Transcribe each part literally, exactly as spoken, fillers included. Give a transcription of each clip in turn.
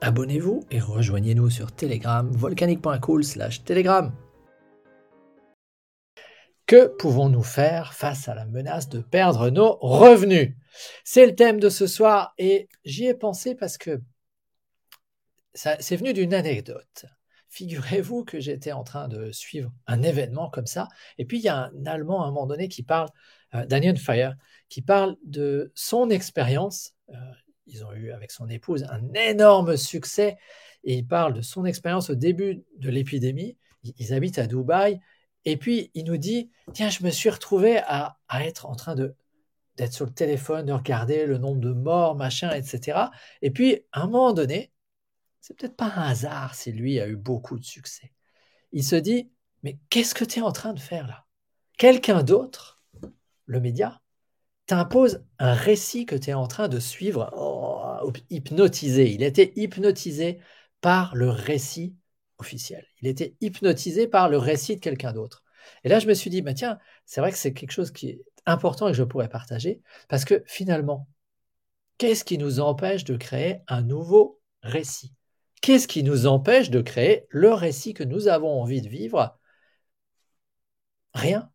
Abonnez-vous et rejoignez-nous sur Telegram, volcanique point cool slash Telegram. Que pouvons-nous faire face à la menace de perdre nos revenus? C'est le thème de ce soir et j'y ai pensé parce que ça, c'est venu d'une anecdote. Figurez-vous que j'étais en train de suivre un événement comme ça et puis il y a un Allemand à un moment donné qui parle, euh, Daniel Fire, qui parle de son expérience. euh, Ils ont eu avec son épouse un énorme succès et il parle de son expérience au début de l'épidémie. Ils habitent à Dubaï et puis il nous dit « Tiens, je me suis retrouvé à, à être en train de, d'être sur le téléphone, de regarder le nombre de morts, machin, et cetera » Et puis, à un moment donné, c'est peut-être pas un hasard si lui a eu beaucoup de succès. Il se dit « Mais qu'est-ce que tu es en train de faire là ? Quelqu'un d'autre, le média, t'impose un récit que tu es en train de suivre, oh, hypnotisé. Il était hypnotisé par le récit officiel. Il était hypnotisé par le récit de quelqu'un d'autre. Et là, je me suis dit, bah, tiens, c'est vrai que c'est quelque chose qui est important et que je pourrais partager, parce que finalement, qu'est-ce qui nous empêche de créer un nouveau récit? Qu'est-ce qui nous empêche de créer le récit que nous avons envie de vivre? Rien.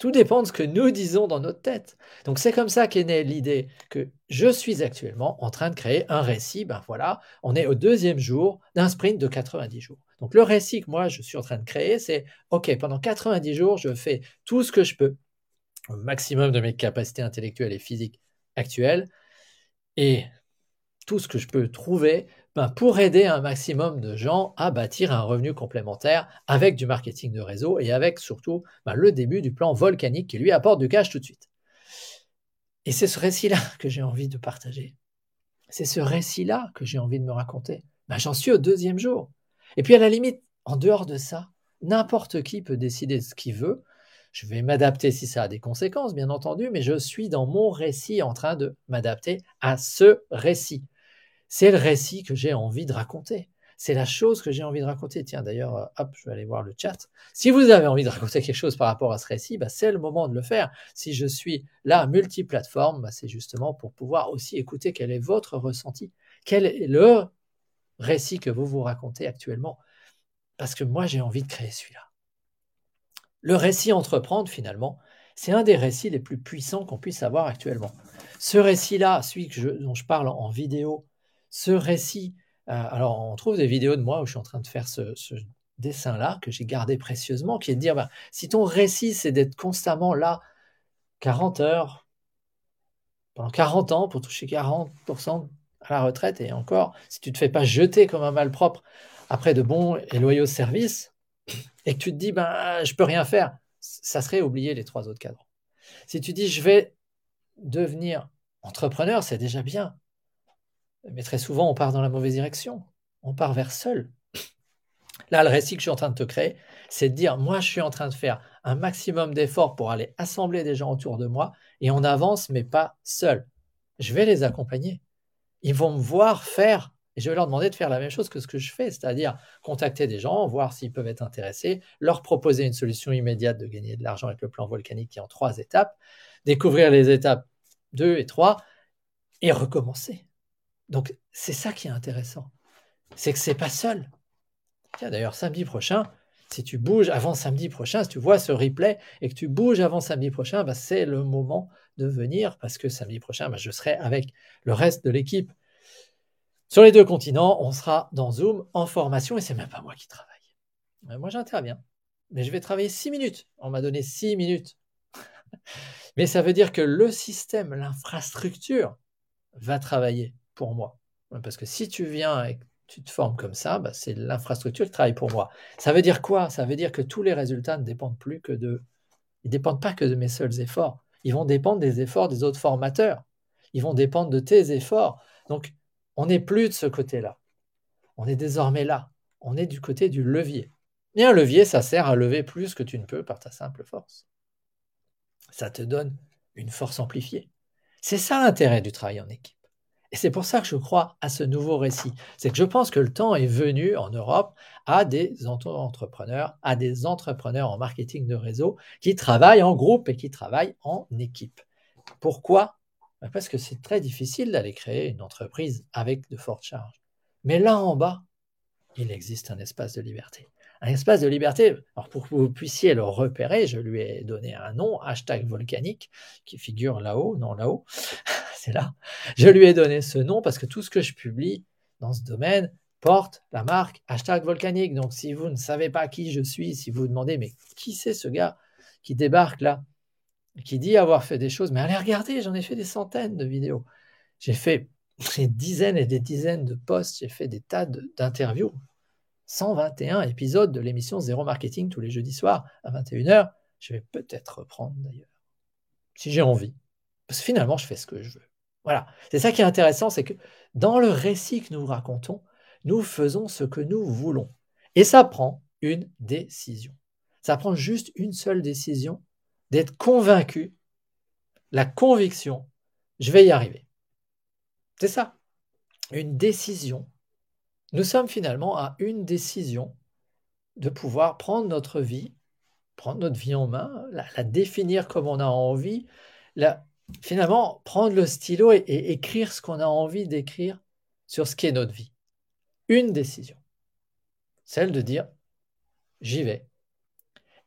Tout dépend de ce que nous disons dans notre tête. Donc c'est comme ça qu'est née l'idée que je suis actuellement en train de créer un récit. Ben voilà, on est au deuxième jour d'un sprint de quatre-vingt-dix jours. Donc le récit que moi je suis en train de créer, c'est ok, pendant quatre-vingt-dix jours, je fais tout ce que je peux, au maximum de mes capacités intellectuelles et physiques actuelles, et tout ce que je peux trouver ben, pour aider un maximum de gens à bâtir un revenu complémentaire avec du marketing de réseau et avec surtout ben, le début du plan volcanique qui lui apporte du cash tout de suite. Et c'est ce récit-là que j'ai envie de partager. C'est ce récit-là que j'ai envie de me raconter. Ben, j'en suis au deuxième jour. Et puis à la limite, en dehors de ça, n'importe qui peut décider ce qu'il veut. Je vais m'adapter si ça a des conséquences, bien entendu, mais je suis dans mon récit en train de m'adapter à ce récit. C'est le récit que j'ai envie de raconter. C'est la chose que j'ai envie de raconter. Tiens, d'ailleurs, hop, je vais aller voir le chat. Si vous avez envie de raconter quelque chose par rapport à ce récit, bah, c'est le moment de le faire. Si je suis là, multiplateforme, bah, c'est justement pour pouvoir aussi écouter quel est votre ressenti. Quel est le récit que vous vous racontez actuellement? Parce que moi, j'ai envie de créer celui-là. Le récit entreprendre, finalement, c'est un des récits les plus puissants qu'on puisse avoir actuellement. Ce récit-là, celui que je, dont je parle en vidéo, ce récit, euh, alors on trouve des vidéos de moi où je suis en train de faire ce, ce dessin-là que j'ai gardé précieusement, qui est de dire, ben, si ton récit c'est d'être constamment là, quarante heures, pendant quarante ans pour toucher quarante pour cent à la retraite, et encore, si tu ne te fais pas jeter comme un malpropre après de bons et loyaux services, et que tu te dis, ben, je peux rien faire, ça serait oublier les trois autres cadres. Si tu dis, je vais devenir entrepreneur, c'est déjà bien. Mais très souvent, on part dans la mauvaise direction. On part vers seul. Là, le récit que je suis en train de te créer, c'est de dire, moi, je suis en train de faire un maximum d'efforts pour aller assembler des gens autour de moi et on avance, mais pas seul. Je vais les accompagner. Ils vont me voir faire et je vais leur demander de faire la même chose que ce que je fais, c'est-à-dire contacter des gens, voir s'ils peuvent être intéressés, leur proposer une solution immédiate de gagner de l'argent avec le plan volcanique qui est en trois étapes, découvrir les étapes deux et trois et recommencer. Donc, c'est ça qui est intéressant. C'est que ce n'est pas seul. Tiens, d'ailleurs, samedi prochain, si tu bouges avant samedi prochain, si tu vois ce replay et que tu bouges avant samedi prochain, bah, c'est le moment de venir parce que samedi prochain, bah, je serai avec le reste de l'équipe. Sur les deux continents, on sera dans Zoom en formation et c'est même pas moi qui travaille. Moi, j'interviens, mais je vais travailler six minutes. On m'a donné six minutes. Mais ça veut dire que le système, l'infrastructure va travailler pour moi. Parce que si tu viens et que tu te formes comme ça, bah, c'est l'infrastructure qui travaille pour moi. Ça veut dire quoi? Ça veut dire que tous les résultats ne dépendent plus que de... Ils ne dépendent pas que de mes seuls efforts. Ils vont dépendre des efforts des autres formateurs. Ils vont dépendre de tes efforts. Donc, on n'est plus de ce côté-là. On est désormais là. on est du côté du levier. Et un levier, ça sert à lever plus que tu ne peux par ta simple force. Ça te donne une force amplifiée. C'est ça l'intérêt du travail en équipe. Et c'est pour ça que je crois à ce nouveau récit. C'est que je pense que le temps est venu en Europe à des entrepreneurs, à des entrepreneurs en marketing de réseau qui travaillent en groupe et qui travaillent en équipe. Pourquoi ? Parce que c'est très difficile d'aller créer une entreprise avec de fortes charges. Mais là en bas, il existe un espace de liberté. Un espace de liberté, alors pour que vous puissiez le repérer, je lui ai donné un nom, hashtag volcanique, qui figure là-haut, non là-haut, c'est là. Je lui ai donné ce nom parce que tout ce que je publie dans ce domaine porte la marque hashtag volcanique. Donc si vous ne savez pas qui je suis, si vous vous demandez mais qui c'est ce gars qui débarque là, qui dit avoir fait des choses, mais allez regarder, j'en ai fait des centaines de vidéos. J'ai fait des dizaines et des dizaines de posts, j'ai fait des tas de, d'interviews. cent vingt et un épisodes de l'émission Zéro Marketing tous les jeudis soirs à vingt et une heures. Je vais peut-être reprendre d'ailleurs, si j'ai envie. Parce que finalement, je fais ce que je veux. Voilà, c'est ça qui est intéressant, c'est que dans le récit que nous racontons, nous faisons ce que nous voulons. Et ça prend une décision. Ça prend juste une seule décision, d'être convaincu, la conviction, je vais y arriver. C'est ça, une décision. Nous sommes finalement à une décision de pouvoir prendre notre vie, prendre notre vie en main, la, la définir comme on a envie, la, finalement prendre le stylo et, et écrire ce qu'on a envie d'écrire sur ce qu'est notre vie. Une décision, celle de dire « j'y vais ».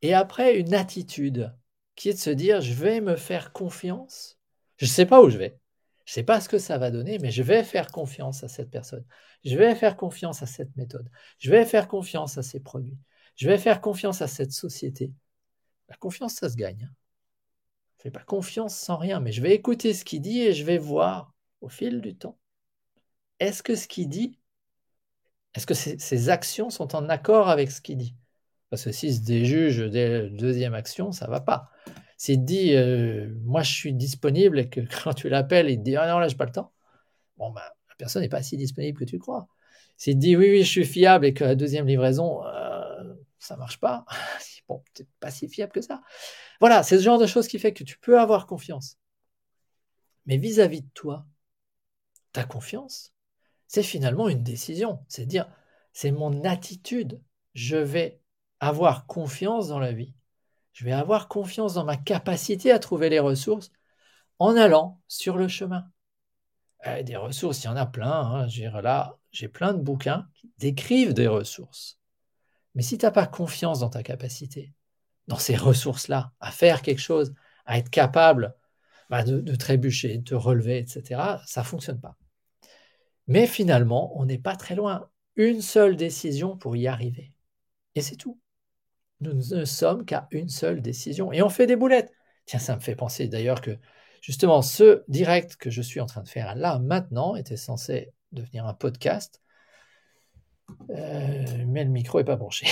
Et après, une attitude qui est de se dire « je vais me faire confiance, je ne sais pas où je vais ». Je ne sais pas ce que ça va donner, mais je vais faire confiance à cette personne. Je vais faire confiance à cette méthode. Je vais faire confiance à ces produits. Je vais faire confiance à cette société. La confiance, ça se gagne. Je ne fais pas confiance sans rien, mais je vais écouter ce qu'il dit et je vais voir au fil du temps. Est-ce que ce qu'il dit, est-ce que ses actions sont en accord avec ce qu'il dit ? Parce que s'il se déjuge dès la deuxième action, ça ne va pas. S'il te dit, euh, moi je suis disponible et que quand tu l'appelles, il te dit, ah non, là, je n'ai pas le temps. Bon, ben, la personne n'est pas si disponible que tu crois. S'il te dit, oui, oui, je suis fiable et que la deuxième livraison, euh, ça ne marche pas, bon, tu n'es pas si fiable que ça. Voilà, c'est ce genre de choses qui fait que tu peux avoir confiance. Mais vis-à-vis de toi, ta confiance, c'est finalement une décision. C'est dire, c'est mon attitude. Je vais avoir confiance dans la vie. Je vais avoir confiance dans ma capacité à trouver les ressources en allant sur le chemin. Et des ressources, il y en a plein. Hein. J'ai, là, j'ai plein de bouquins qui décrivent des ressources. Mais si tu n'as pas confiance dans ta capacité, dans ces ressources-là, à faire quelque chose, à être capable bah, de, de trébucher, de te relever, et cetera, ça ne fonctionne pas. Mais finalement, on n'est pas très loin. Une seule décision pour y arriver. Et c'est tout. Nous ne sommes qu'à une seule décision. Et on fait des boulettes. Tiens, ça me fait penser d'ailleurs que, justement, ce direct que je suis en train de faire là, maintenant, était censé devenir un podcast. Euh, mais le micro n'est pas branché.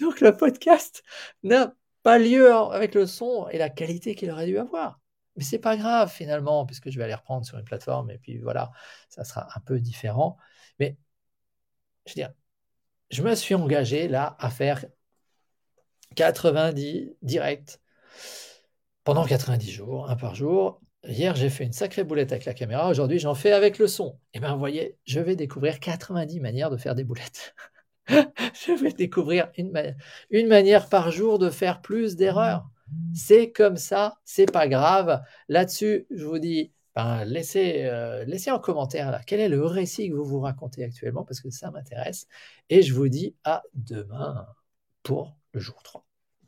Donc, le podcast n'a pas lieu avec le son et la qualité qu'il aurait dû avoir. Mais ce n'est pas grave, finalement, puisque je vais aller reprendre sur une plateforme. Et puis, voilà, ça sera un peu différent. Mais, je veux dire, je me suis engagé là à faire quatre-vingt-dix directs pendant quatre-vingt-dix jours, un par jour. Hier, j'ai fait une sacrée boulette avec la caméra. Aujourd'hui, j'en fais avec le son. Et bien, vous voyez, je vais découvrir quatre-vingt-dix manières de faire des boulettes. Je vais découvrir une, ma- une manière par jour de faire plus d'erreurs. C'est comme ça, c'est pas grave. Là-dessus, je vous dis, ben, laissez, euh, laissez en commentaire là, quel est le récit que vous vous racontez actuellement parce que ça m'intéresse et je vous dis à demain pour le jour trois.